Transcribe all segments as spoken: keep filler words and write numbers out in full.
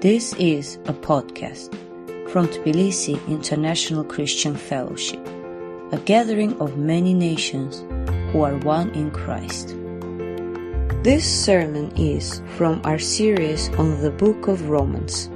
This is a podcast from Tbilisi International Christian Fellowship, a gathering of many nations who are one in Christ. This sermon is from our series on the Book of Romans.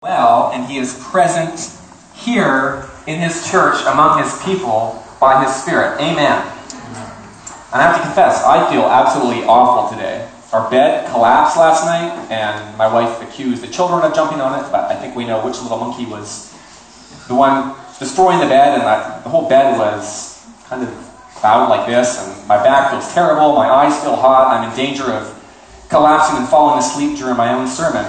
Well, and he is present here in his church among his people by his Spirit. Amen. Amen. And I have to confess, I feel absolutely awful today. Our bed collapsed last night, and my wife accused the children of jumping on it, but I think we know which little monkey was the one destroying the bed, and I, the whole bed was kind of bowed like this, and my back feels terrible, my eyes feel hot, I'm in danger of collapsing and falling asleep during my own sermon.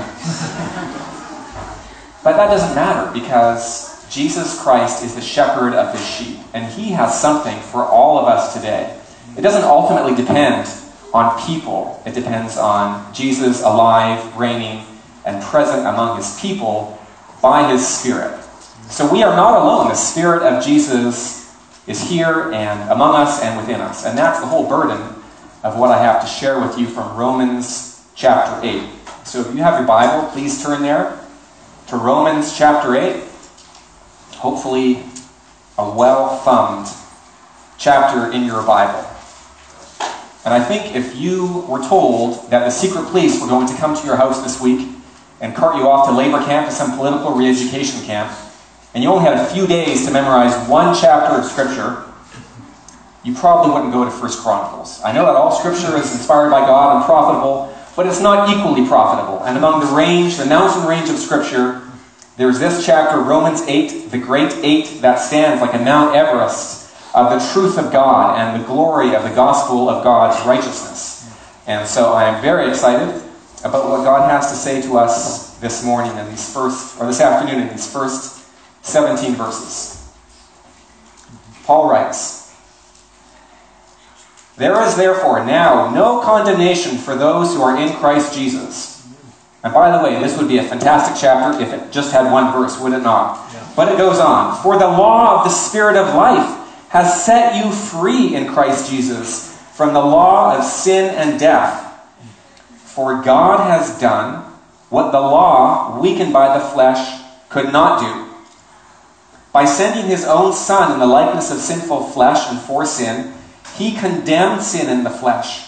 But that doesn't matter, because Jesus Christ is the shepherd of his sheep, and he has something for all of us today. It doesn't ultimately depend on people. It depends on Jesus alive, reigning, and present among his people by his Spirit. So we are not alone. The Spirit of Jesus is here and among us and within us. And that's the whole burden of what I have to share with you from Romans chapter eight. So if you have your Bible, please turn there to Romans chapter eight. Hopefully, a well-thumbed chapter in your Bible. And I think if you were told that the secret police were going to come to your house this week and cart you off to labor camp to some political re-education camp, and you only had a few days to memorize one chapter of Scripture, you probably wouldn't go to First Chronicles. I know that all Scripture is inspired by God and profitable, but it's not equally profitable. And among the range, the mountain range of Scripture, there's this chapter, Romans eight, the great eight that stands like a Mount Everest of the truth of God and the glory of the gospel of God's righteousness. And so I am very excited about what God has to say to us this morning in these first, or this afternoon in these first seventeen verses. Paul writes, "There is therefore now no condemnation for those who are in Christ Jesus." And by the way, this would be a fantastic chapter if it just had one verse, would it not? Yeah. But it goes on. "For the law of the Spirit of life has set you free in Christ Jesus from the law of sin and death. For God has done what the law, weakened by the flesh, could not do. By sending his own Son in the likeness of sinful flesh and for sin, he condemned sin in the flesh,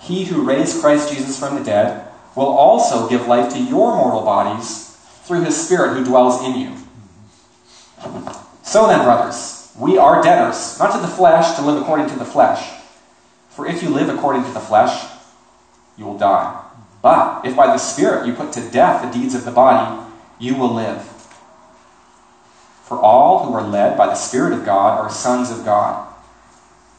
he who raised Christ Jesus from the dead will also give life to your mortal bodies through his Spirit who dwells in you. So then, brothers, we are debtors, not to the flesh, to live according to the flesh. For if you live according to the flesh, you will die. But if by the Spirit you put to death the deeds of the body, you will live. For all who are led by the Spirit of God are sons of God.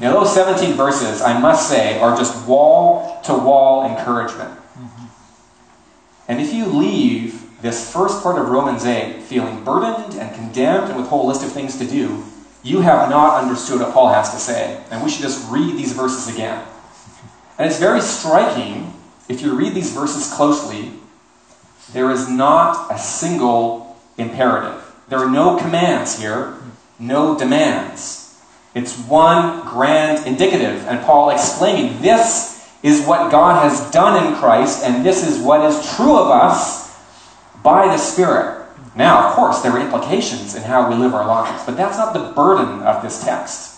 Now those seventeen verses, I must say, are just wall-to-wall encouragement. And if you leave this first part of Romans eight feeling burdened and condemned and with a whole list of things to do, you have not understood what Paul has to say. And we should just read these verses again. And it's very striking, if you read these verses closely, there is not a single imperative. There are no commands here, no demands. It's one grand indicative, and Paul explaining, this is what God has done in Christ, and this is what is true of us by the Spirit. Now, of course, there are implications in how we live our lives, but that's not the burden of this text.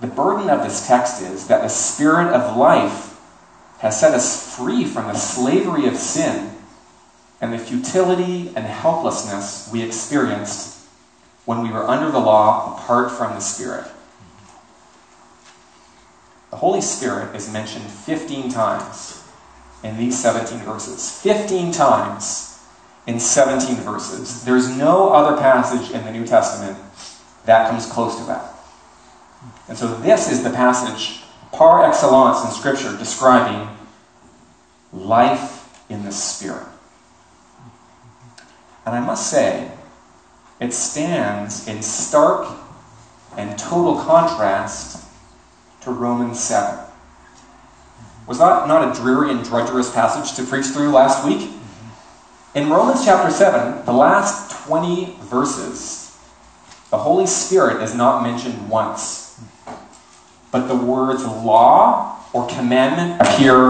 The burden of this text is that the Spirit of life has set us free from the slavery of sin and the futility and helplessness we experienced when we were under the law apart from the Spirit. The Holy Spirit is mentioned fifteen times in these seventeen verses. fifteen times in seventeen verses. There's no other passage in the New Testament that comes close to that. And so this is the passage par excellence in Scripture describing life in the Spirit. And I must say, it stands in stark and total contrast to Romans seven. Was that not a dreary and drudgerous passage to preach through last week? In Romans chapter seven, the last twenty verses, the Holy Spirit is not mentioned once. But the words law or commandment appear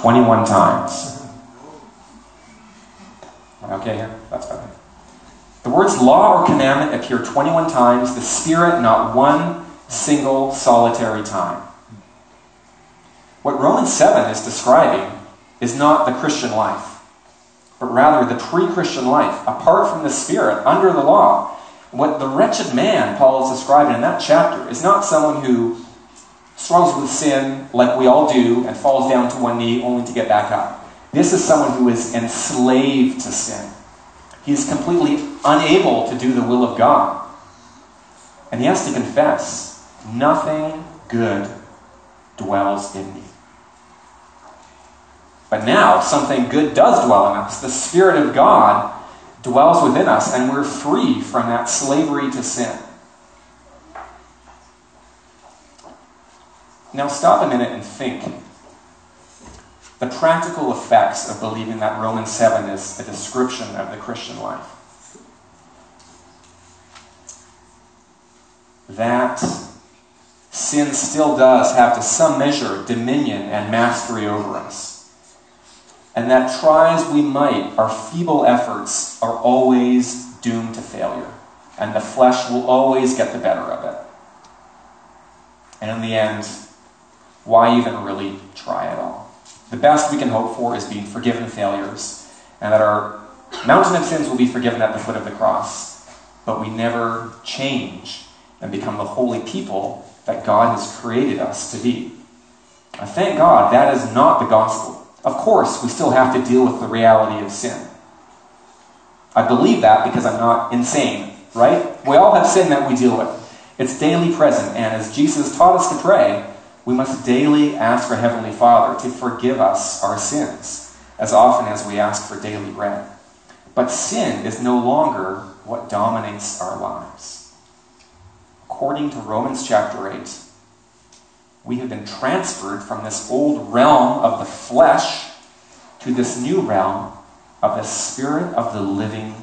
twenty-one times. Okay, here? That's better. The words law or commandment appear twenty-one times, the Spirit not one single solitary time. What Romans seven is describing is not the Christian life, but rather the pre-Christian life, apart from the Spirit, under the law. What the wretched man Paul is describing in that chapter is not someone who struggles with sin like we all do and falls down to one knee only to get back up. This is someone who is enslaved to sin. He is completely unable to do the will of God. And he has to confess, nothing good dwells in me. But now something good does dwell in us. The Spirit of God dwells within us, and we're free from that slavery to sin. Now stop a minute and think. The practical effects of believing that Romans seven is a description of the Christian life. That sin still does have to some measure dominion and mastery over us. And that try as we might, our feeble efforts are always doomed to failure. And the flesh will always get the better of it. And in the end, why even really try at all? The best we can hope for is being forgiven failures, and that our mountain of sins will be forgiven at the foot of the cross. But we never change and become the holy people that God has created us to be. I thank God that is not the gospel. Of course, we still have to deal with the reality of sin. I believe that because I'm not insane, right? We all have sin that we deal with. It's daily present, and as Jesus taught us to pray, we must daily ask our Heavenly Father to forgive us our sins, as often as we ask for daily bread. But sin is no longer what dominates our lives. According to Romans chapter eight, we have been transferred from this old realm of the flesh to this new realm of the Spirit of the living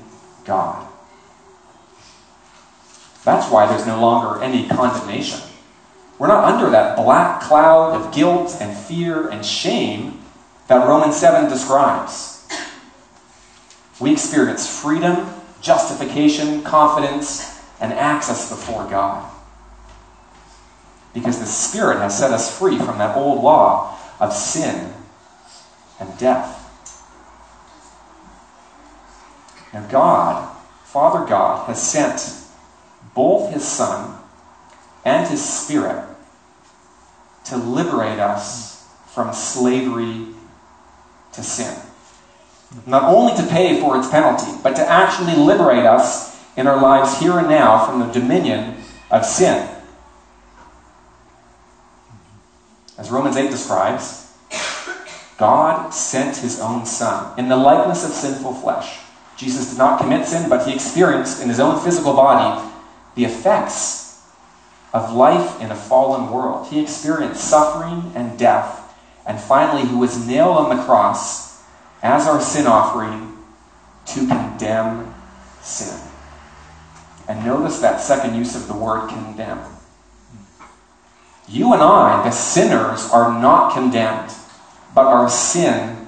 God. That's why there's no longer any condemnation. We're not under that black cloud of guilt and fear and shame that Romans seven describes. We experience freedom, justification, confidence, and access before God. Because the Spirit has set us free from that old law of sin and death. Now God, Father God, has sent both His Son and His Spirit to liberate us from slavery to sin. Not only to pay for its penalty, but to actually liberate us in our lives here and now from the dominion of sin. As Romans eight describes, God sent His own Son in the likeness of sinful flesh. Jesus did not commit sin, but He experienced in His own physical body the effects of life in a fallen world. He experienced suffering and death. And finally, he was nailed on the cross as our sin offering to condemn sin. And notice that second use of the word condemn. You and I, the sinners, are not condemned, but our sin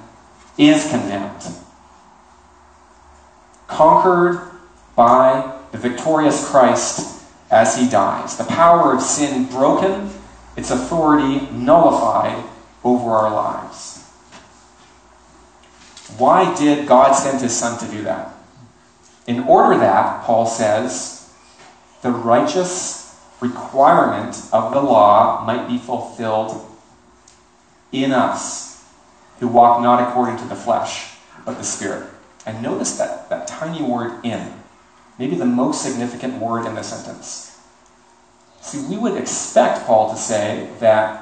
is condemned. Conquered by the victorious Christ as he dies. The power of sin broken, its authority nullified over our lives. Why did God send his Son to do that? In order that, Paul says, the righteous requirement of the law might be fulfilled in us, who walk not according to the flesh, but the Spirit. And notice that, that tiny word in, maybe the most significant word in the sentence. See, we would expect Paul to say that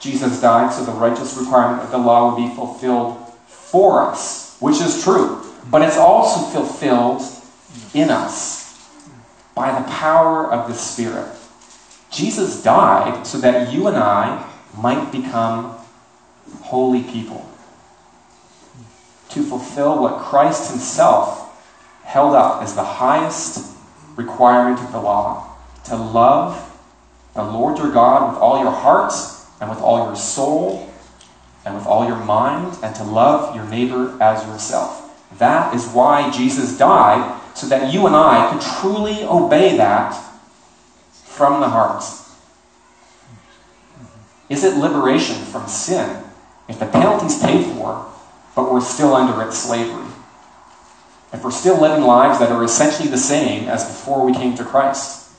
Jesus died so the righteous requirement of the law would be fulfilled for us, which is true. But it's also fulfilled in us by the power of the Spirit. Jesus died so that you and I might become holy people, to fulfill what Christ himself held up as the highest requirement of the law, to love the Lord your God with all your heart, and with all your soul, and with all your mind, and to love your neighbor as yourself. That is why Jesus died, so that you and I could truly obey that from the heart. Is it liberation from sin if the penalty's paid for, but we're still under its slavery? If we're still living lives that are essentially the same as before we came to Christ?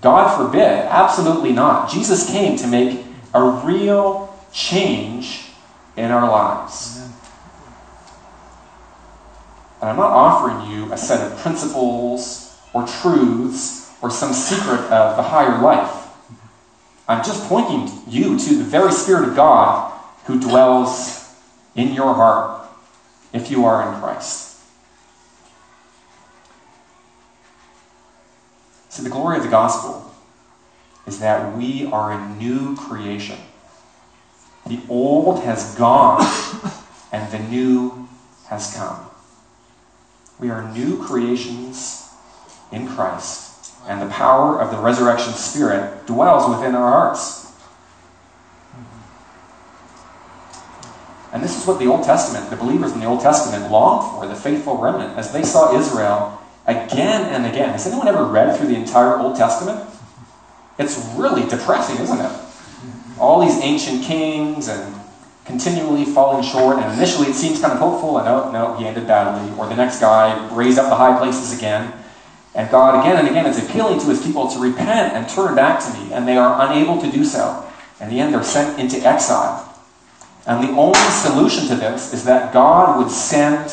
God forbid, absolutely not. Jesus came to make a real change in our lives. Amen. And I'm not offering you a set of principles or truths or some secret of the higher life. I'm just pointing you to the very Spirit of God who dwells in your heart if you are in Christ. See, the glory of the gospel is that we are a new creation. The old has gone, and the new has come. We are new creations in Christ, and the power of the resurrection Spirit dwells within our hearts. And this is what the Old Testament, the believers in the Old Testament, longed for, the faithful remnant, as they saw Israel again and again. Has anyone ever read through the entire Old Testament? It's really depressing, isn't it? All these ancient kings and continually falling short, and initially it seems kind of hopeful, and oh, no, he ended badly. Or the next guy raised up the high places again, and God again and again is appealing to his people to repent and turn back to me, and they are unable to do so. In the end, they're sent into exile. And the only solution to this is that God would send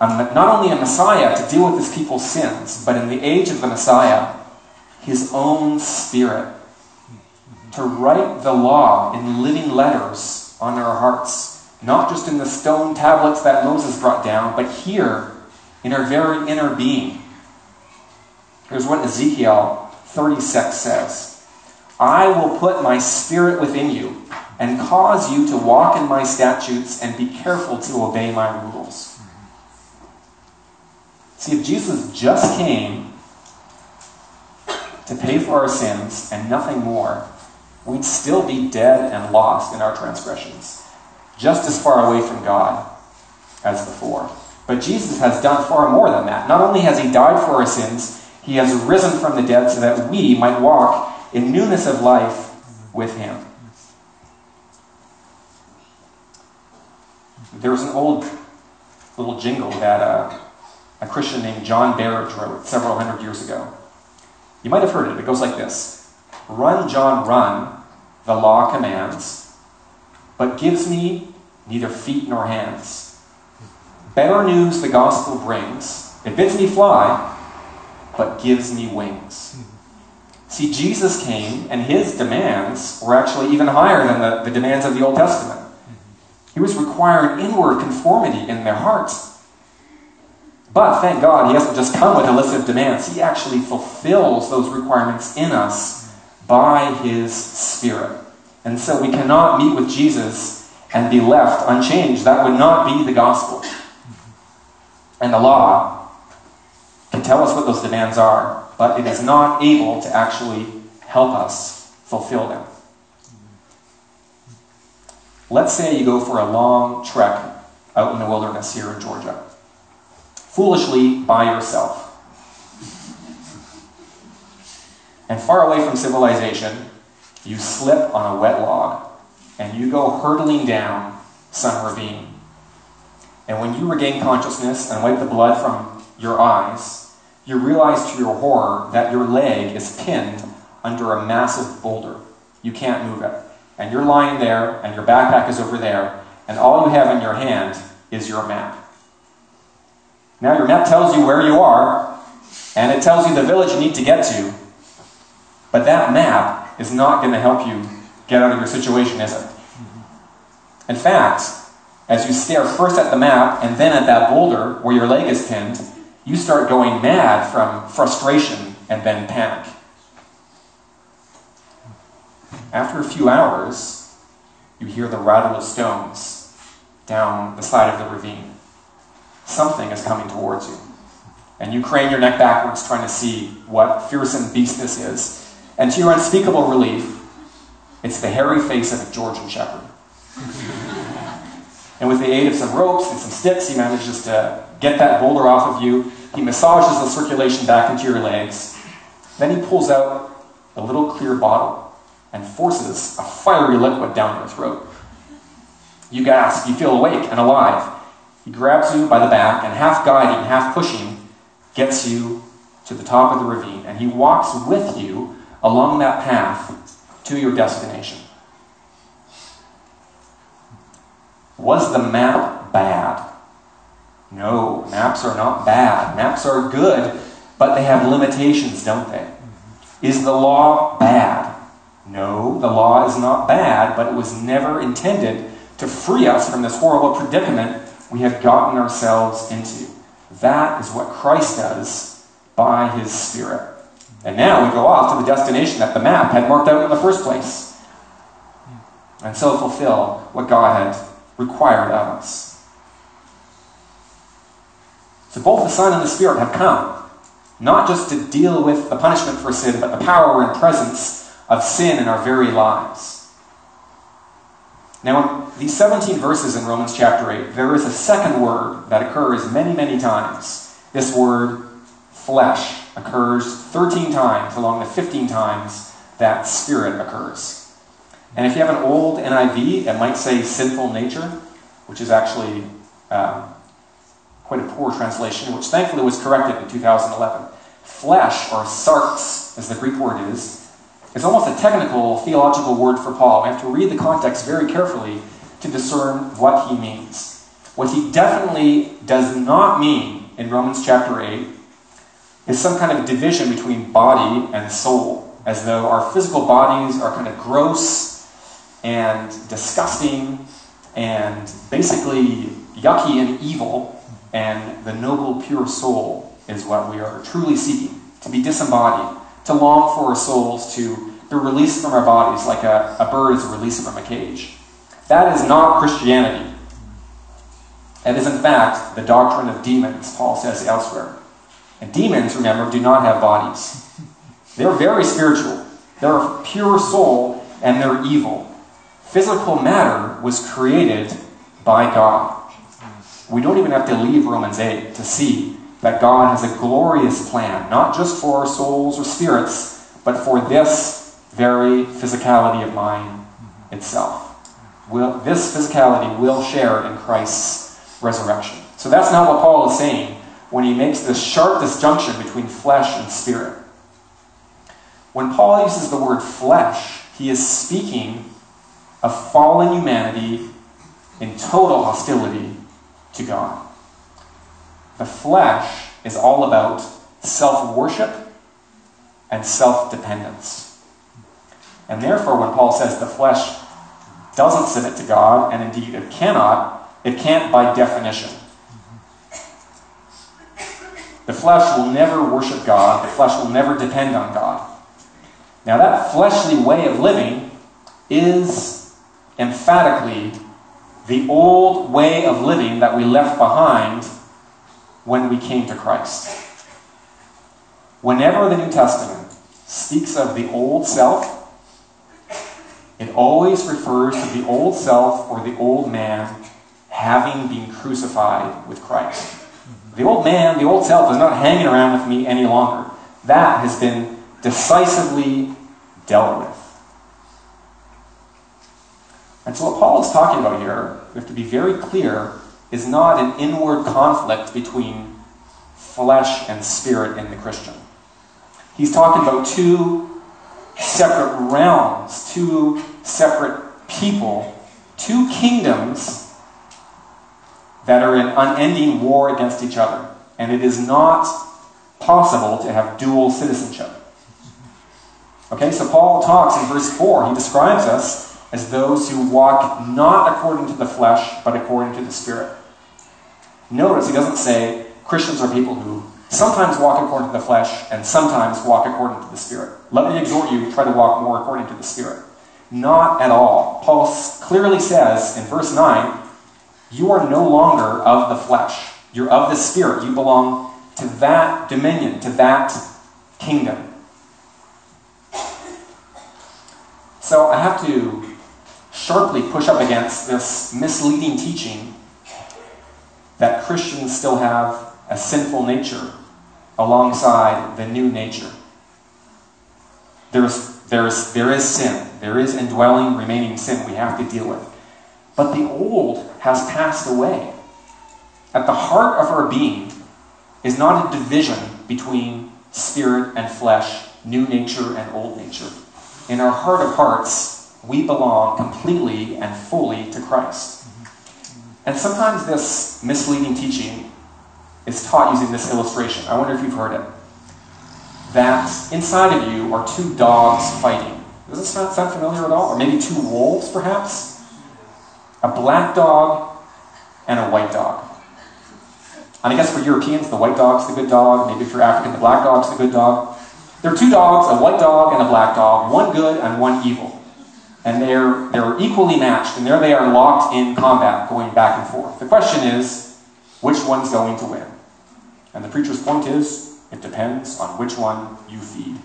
a, not only a Messiah to deal with his people's sins, but in the age of the Messiah, his own Spirit, to write the law in living letters on our hearts, not just in the stone tablets that Moses brought down, but here in our very inner being. Here's what Ezekiel thirty-six says. I will put my Spirit within you and cause you to walk in my statutes and be careful to obey my rules. See, if Jesus just came to pay for our sins and nothing more, we'd still be dead and lost in our transgressions, just as far away from God as before. But Jesus has done far more than that. Not only has he died for our sins, he has risen from the dead so that we might walk in newness of life with him. There was an old little jingle that uh, a Christian named John Barridge wrote several hundred years ago. You might have heard it. It goes like this. Run, John, run, the law commands, but gives me neither feet nor hands. Better news the gospel brings. It bids me fly, but gives me wings. See, Jesus came, and his demands were actually even higher than the, the demands of the Old Testament. He was requiring inward conformity in their hearts. But thank God, he hasn't just come with illicit demands. He actually fulfills those requirements in us by his Spirit. And so we cannot meet with Jesus and be left unchanged. That would not be the gospel. And the law can tell us what those demands are, but it is not able to actually help us fulfill them. Let's say you go for a long trek out in the wilderness here in Georgia. Foolishly by yourself. And far away from civilization, you slip on a wet log and you go hurtling down some ravine. And when you regain consciousness and wipe the blood from your eyes, you realize to your horror that your leg is pinned under a massive boulder. You can't move it. And you're lying there and your backpack is over there and all you have in your hand is your map. Now your map tells you where you are, and it tells you the village you need to get to. But that map is not going to help you get out of your situation, is it? In fact, as you stare first at the map and then at that boulder where your leg is pinned, you start going mad from frustration and then panic. After a few hours, you hear the rattle of stones down the side of the ravine. Something is coming towards you. And you crane your neck backwards trying to see what fearsome beast this is. And to your unspeakable relief, it's the hairy face of a Georgian shepherd. And with the aid of some ropes and some sticks, he manages to get that boulder off of you. He massages the circulation back into your legs. Then he pulls out a little clear bottle and forces a fiery liquid down your throat. You gasp, you feel awake and alive. He grabs you by the back and half guiding, half pushing, gets you to the top of the ravine. And he walks with you along that path to your destination. Was the map bad? No, maps are not bad. Maps are good, but they have limitations, don't they? Is the law bad? No, the law is not bad, but it was never intended to free us from this horrible predicament we have gotten ourselves into. That is what Christ does by his Spirit. And now we go off to the destination that the map had marked out in the first place. And so fulfill what God had required of us. So both the Son and the Spirit have come, not just to deal with the punishment for sin, but the power and presence of sin in our very lives. Now, in these seventeen verses in Romans chapter eight, there is a second word that occurs many, many times. This word, flesh, occurs thirteen times along the fifteen times that spirit occurs. And if you have an old N I V, it might say sinful nature, which is actually um, quite a poor translation, which thankfully was corrected in two thousand eleven. Flesh, or sarx, as the Greek word is, it's almost a technical, theological word for Paul. We have to read the context very carefully to discern what he means. What he definitely does not mean in Romans chapter eight is some kind of division between body and soul, as though our physical bodies are kind of gross and disgusting and basically yucky and evil, and the noble, pure soul is what we are truly seeking, to be disembodied, to long for our souls to be released from our bodies like a, a bird is released from a cage. That is not Christianity. That is, in fact, the doctrine of demons, Paul says elsewhere. And demons, remember, do not have bodies. They're very spiritual. They're a pure soul, and they're evil. Physical matter was created by God. We don't even have to leave Romans eight to see that God has a glorious plan, not just for our souls or spirits, but for this very physicality of mine itself. Will, this physicality will share in Christ's resurrection. So that's not what Paul is saying when he makes this sharp disjunction between flesh and spirit. When Paul uses the word flesh, he is speaking of fallen humanity in total hostility to God. The flesh is all about self-worship and self-dependence. And therefore, when Paul says the flesh doesn't submit to God, and indeed it cannot, it can't by definition. The flesh will never worship God. The flesh will never depend on God. Now, that fleshly way of living is emphatically the old way of living that we left behind when we came to Christ. Whenever the New Testament speaks of the old self, it always refers to the old self or the old man having been crucified with Christ. The old man, the old self, is not hanging around with me any longer. That has been decisively dealt with. And so what Paul is talking about here, we have to be very clear, is not an inward conflict between flesh and spirit in the Christian. He's talking about two separate realms, two separate people, two kingdoms that are in unending war against each other. And it is not possible to have dual citizenship. Okay, so Paul talks in verse four, he describes us as those who walk not according to the flesh, but according to the Spirit. Notice he doesn't say Christians are people who sometimes walk according to the flesh and sometimes walk according to the Spirit. Let me exhort you to try to walk more according to the Spirit. Not at all. Paul clearly says in verse nine, you are no longer of the flesh. You're of the Spirit. You belong to that dominion, to that kingdom. So I have to sharply push up against this misleading teaching that Christians still have a sinful nature alongside the new nature. There's, there's, there is sin. There is indwelling, remaining sin we have to deal with. But the old has passed away. At the heart of our being is not a division between spirit and flesh, new nature and old nature. In our heart of hearts, we belong completely and fully to Christ. And sometimes this misleading teaching is taught using this illustration. I wonder if you've heard it. That inside of you are two dogs fighting. Does this not sound familiar at all? Or maybe two wolves, perhaps? A black dog and a white dog. And I guess for Europeans, the white dog's the good dog. Maybe if you're African, the black dog's the good dog. There are two dogs, a white dog and a black dog. One good and one evil. And they're, they're equally matched, and there they are locked in combat, going back and forth. The question is, which one's going to win? And the preacher's point is, it depends on which one you feed.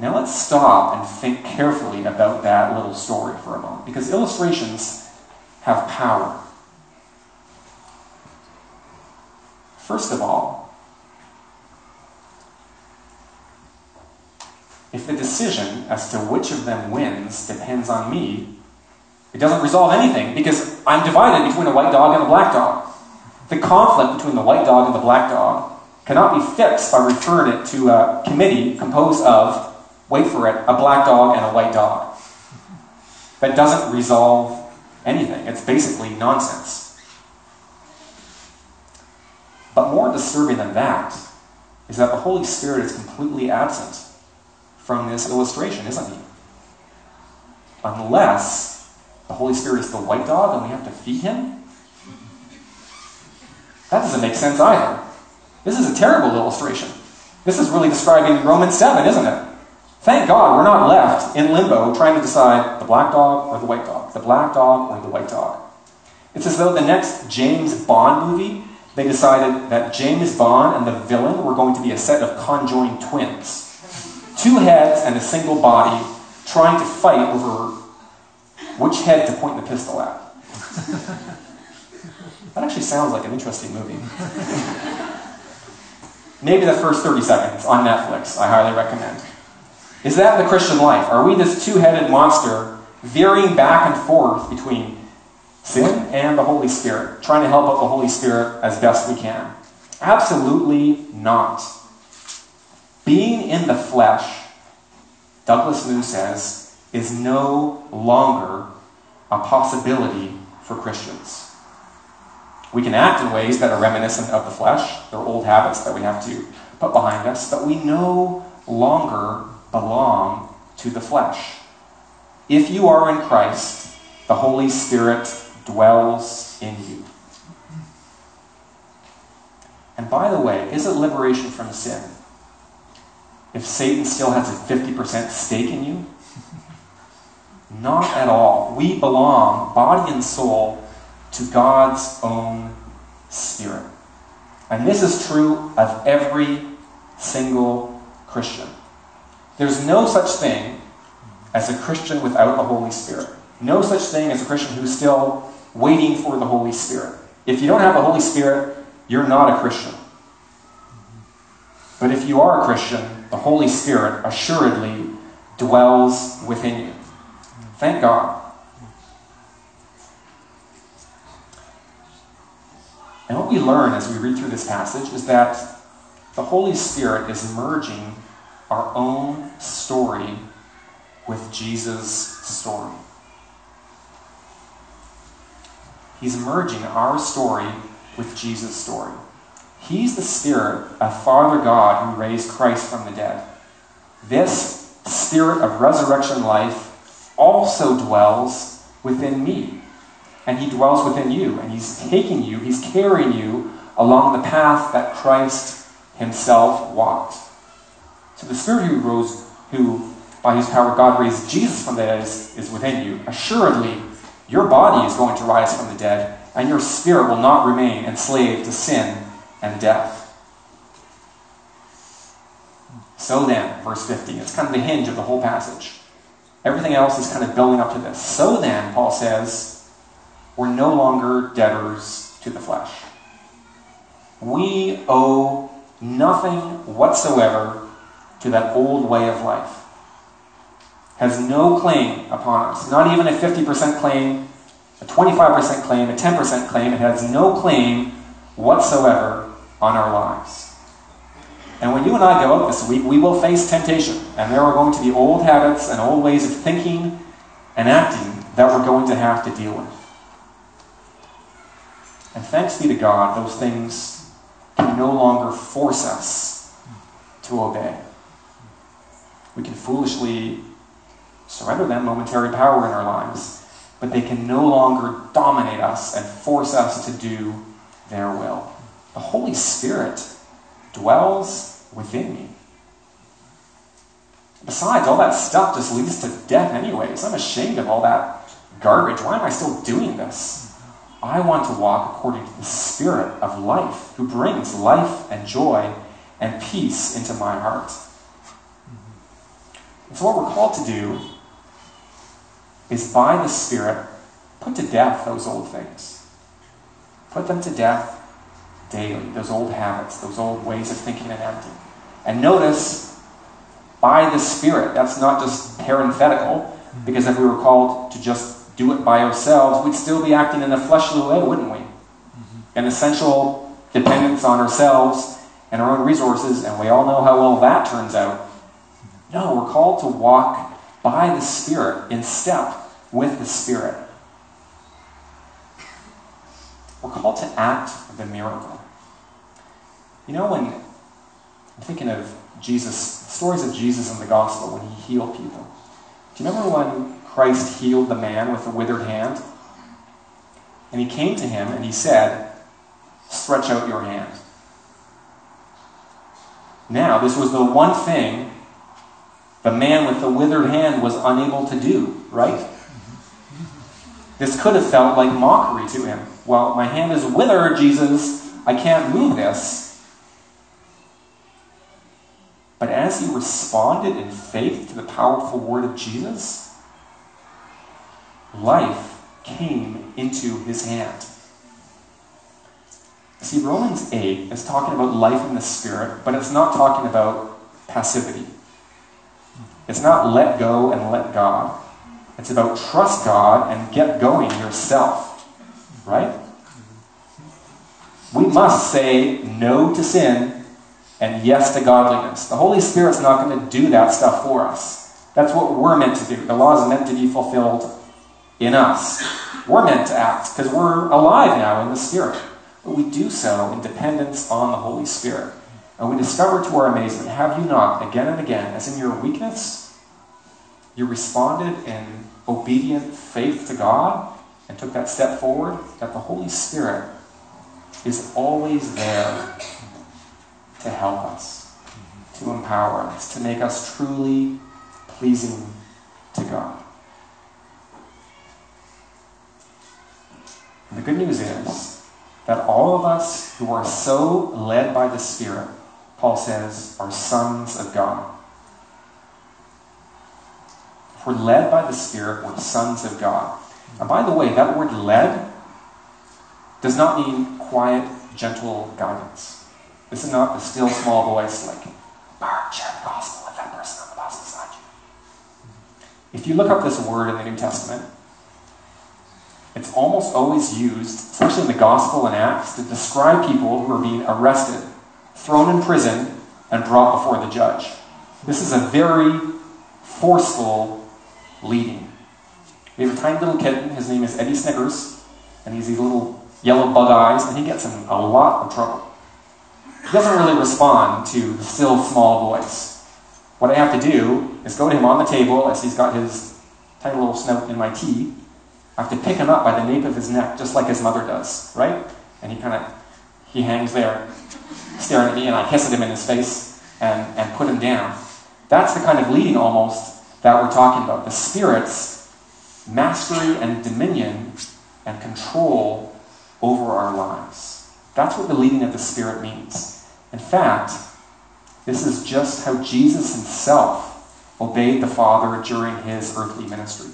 Now let's stop and think carefully about that little story for a moment, because illustrations have power. First of all, if the decision as to which of them wins depends on me, it doesn't resolve anything because I'm divided between a white dog and a black dog. The conflict between the white dog and the black dog cannot be fixed by referring it to a committee composed of, wait for it, a black dog and a white dog. That doesn't resolve anything. It's basically nonsense. But more disturbing than that is that the Holy Spirit is completely absent from this illustration, isn't he? Unless the Holy Spirit is the white dog and we have to feed him? That doesn't make sense either. This is a terrible illustration. This is really describing Romans seven, isn't it? Thank God we're not left in limbo trying to decide the black dog or the white dog, the black dog or the white dog. It's as though the next James Bond movie, they decided that James Bond and the villain were going to be a set of conjoined twins. Two heads and a single body trying to fight over which head to point the pistol at. That actually sounds like an interesting movie. Maybe the first thirty seconds on Netflix, I highly recommend. Is that the Christian life? Are we this two-headed monster veering back and forth between sin and the Holy Spirit, trying to help out the Holy Spirit as best we can? Absolutely not. Being in the flesh, Douglas Moo says, is no longer a possibility for Christians. We can act in ways that are reminiscent of the flesh. They're old habits that we have to put behind us, but we no longer belong to the flesh. If you are in Christ, the Holy Spirit dwells in you. And by the way, is it liberation from sin if Satan still has a fifty percent stake in you? Not at all. We belong, body and soul, to God's own Spirit. And this is true of every single Christian. There's no such thing as a Christian without the Holy Spirit. No such thing as a Christian who's still waiting for the Holy Spirit. If you don't have the Holy Spirit, you're not a Christian. But if you are a Christian, the Holy Spirit assuredly dwells within you. Thank God. And what we learn as we read through this passage is that the Holy Spirit is merging our own story with Jesus' story. He's merging our story with Jesus' story. He's the Spirit of Father God who raised Christ from the dead. This Spirit of resurrection life also dwells within me. And He dwells within you. And He's taking you, He's carrying you along the path that Christ Himself walked. So the Spirit who rose, who by His power God raised Jesus from the dead is, is within you. Assuredly, your body is going to rise from the dead, and your spirit will not remain enslaved to sin and death. So then, verse fifteen, it's kind of the hinge of the whole passage. Everything else is kind of building up to this. So then, Paul says, we're no longer debtors to the flesh. We owe nothing whatsoever to that old way of life. Has no claim upon us. Not even a fifty percent claim, a twenty-five percent claim, a ten percent claim. It has no claim whatsoever on our lives. And when you and I go out this week, we will face temptation. And there are going to be old habits and old ways of thinking and acting that we're going to have to deal with. And thanks be to God, those things can no longer force us to obey. We can foolishly surrender them momentary power in our lives, but they can no longer dominate us and force us to do their will. The Holy Spirit dwells within me. Besides, all that stuff just leads to death anyways. I'm ashamed of all that garbage. Why am I still doing this? I want to walk according to the Spirit of life, who brings life and joy and peace into my heart. And so what we're called to do is by the Spirit, put to death those old things. Put them to death daily, those old habits, those old ways of thinking and acting. And notice, by the Spirit, that's not just parenthetical, because if we were called to just do it by ourselves, we'd still be acting in a fleshly way, wouldn't we? Mm-hmm. An essential dependence on ourselves and our own resources, and we all know how well that turns out. No, we're called to walk by the Spirit, in step with the Spirit. We're called to act the miracle. You know, when I'm thinking of Jesus, stories of Jesus in the gospel, when he healed people. Do you remember when Christ healed the man with the withered hand? And he came to him and he said, "Stretch out your hand." Now, this was the one thing the man with the withered hand was unable to do, right? This could have felt like mockery to him. Well, my hand is withered, Jesus. I can't move this. But as he responded in faith to the powerful word of Jesus, life came into his hand. See, Romans eight is talking about life in the Spirit, but it's not talking about passivity. It's not let go and let God. It's about trust God and get going yourself. Right? We must say no to sin and yes to godliness. The Holy Spirit's not going to do that stuff for us. That's what we're meant to do. The law is meant to be fulfilled in us. We're meant to act because we're alive now in the Spirit. But we do so in dependence on the Holy Spirit. And we discover to our amazement, have you not, again and again, as in your weakness, you responded in obedient faith to God and took that step forward, that the Holy Spirit is always there to help us, to empower us, to make us truly pleasing to God. And the good news is that all of us who are so led by the Spirit, Paul says, are sons of God. If we're led by the Spirit, we're sons of God. And by the way, that word led does not mean quiet, gentle guidance. This is not the still small voice like, share the gospel with that person on the bus beside you. If you look up this word in the New Testament, it's almost always used, especially in the gospel and Acts, to describe people who are being arrested, thrown in prison, and brought before the judge. This is a very forceful leading. We have a tiny little kitten, his name is Eddie Snickers, and he's these little yellow bug eyes, and he gets in a lot of trouble. He doesn't really respond to the still small voice. What I have to do is go to him on the table as he's got his tiny little snout in my tea. I have to pick him up by the nape of his neck, just like his mother does, right? And he kind of, he hangs there, staring at me, and I hiss at him in his face and, and put him down. That's the kind of leading almost that we're talking about. The Spirit's mastery and dominion and control over our lives. That's what the leading of the Spirit means. In fact, this is just how Jesus himself obeyed the Father during his earthly ministry.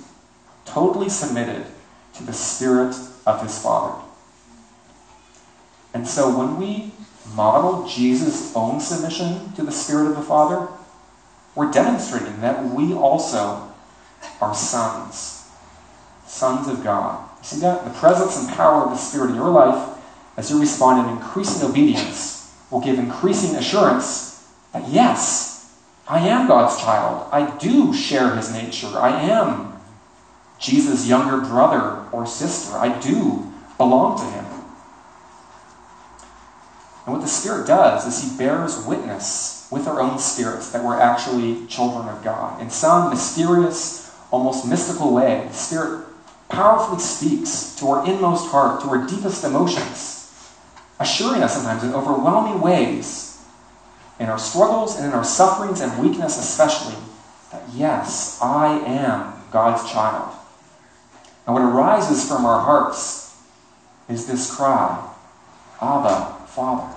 Totally submitted to the Spirit of his Father. And so when we model Jesus' own submission to the Spirit of the Father, we're demonstrating that we also are sons. Sons of God. You see that? The presence and power of the Spirit in your life as you respond in increasing obedience will give increasing assurance that yes, I am God's child. I do share his nature. I am Jesus' younger brother or sister. I do belong to him. And what the Spirit does is he bears witness with our own spirits that we're actually children of God. In some mysterious, almost mystical way, the Spirit powerfully speaks to our inmost heart, to our deepest emotions, assuring us sometimes in overwhelming ways, in our struggles and in our sufferings and weakness especially, that yes, I am God's child. And what arises from our hearts is this cry, Abba, Father.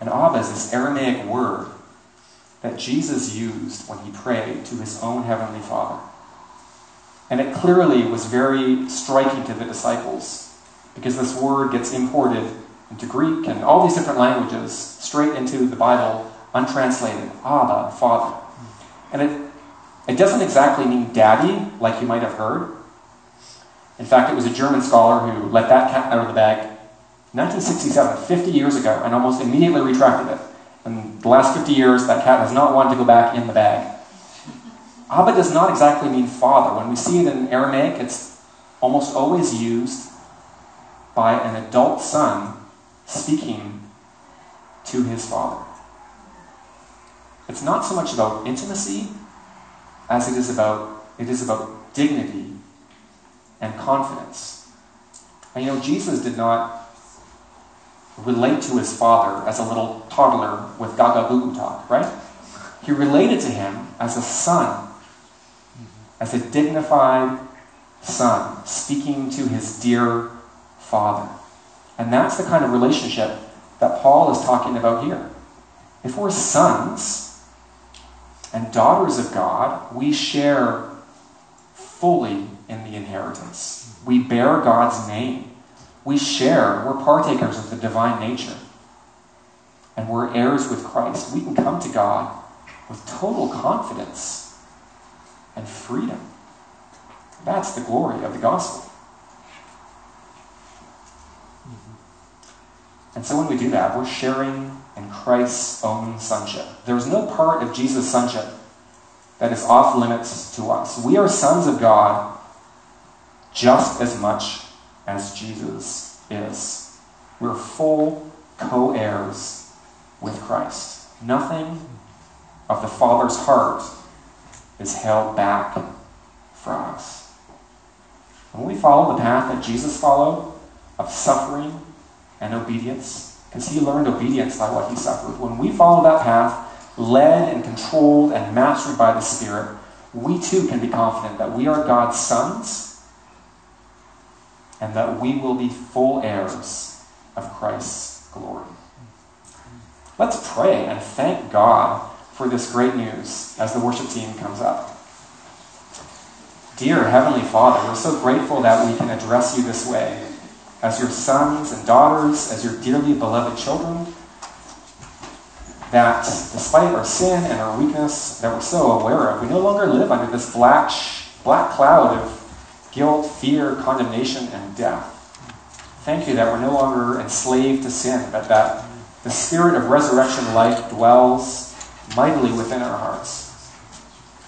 And Abba is this Aramaic word that Jesus used when he prayed to his own heavenly Father. And it clearly was very striking to the disciples, because this word gets imported into Greek and all these different languages straight into the Bible, untranslated. Abba, Father. And it, it doesn't exactly mean daddy, like you might have heard. In fact, it was a German scholar who let that cat out of the bag in nineteen sixty-seven, fifty years ago, and almost immediately retracted it. And the last fifty years, that cat has not wanted to go back in the bag. Abba does not exactly mean father. When we see it in Aramaic, it's almost always used by an adult son speaking to his father. It's not so much about intimacy as it is about, it is about dignity and confidence. And you know, Jesus did not relate to his father as a little toddler with gaga boo boo talk, right? He related to him as a son, as a dignified son, speaking to his dear Father. And that's the kind of relationship that Paul is talking about here. If we're sons and daughters of God, we share fully in the inheritance. We bear God's name. We share, we're partakers of the divine nature. And we're heirs with Christ. We can come to God with total confidence and freedom. That's the glory of the gospel. And so when we do that, we're sharing in Christ's own sonship. There's no part of Jesus' sonship that is off limits to us. We are sons of God just as much as Jesus is. We're full co-heirs with Christ. Nothing of the Father's heart is held back from us. When we follow the path that Jesus followed of suffering and obedience, because he learned obedience by what he suffered. When we follow that path, led and controlled and mastered by the Spirit, we too can be confident that we are God's sons and that we will be full heirs of Christ's glory. Let's pray and thank God for this great news as the worship team comes up. Dear Heavenly Father, we're so grateful that we can address you this way, as your sons and daughters, as your dearly beloved children, that despite our sin and our weakness that we're so aware of, we no longer live under this black, black cloud of guilt, fear, condemnation, and death. Thank you that we're no longer enslaved to sin, but that the spirit of resurrection life dwells mightily within our hearts.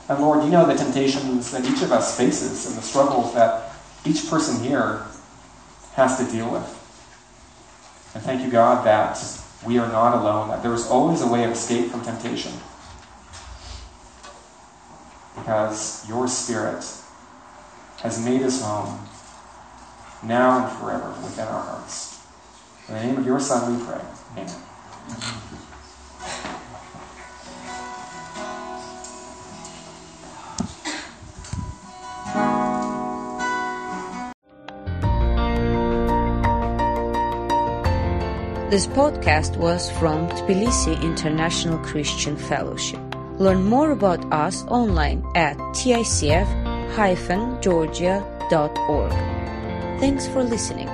And Lord, you know the temptations that each of us faces and the struggles that each person here has to deal with. And thank you, God, that we are not alone, that there is always a way of escape from temptation, because your Spirit has made us home now and forever within our hearts. In the name of your Son we pray. Amen. This podcast was from Tbilisi International Christian Fellowship. Learn more about us online at ticf dash georgia dot org. Thanks for listening.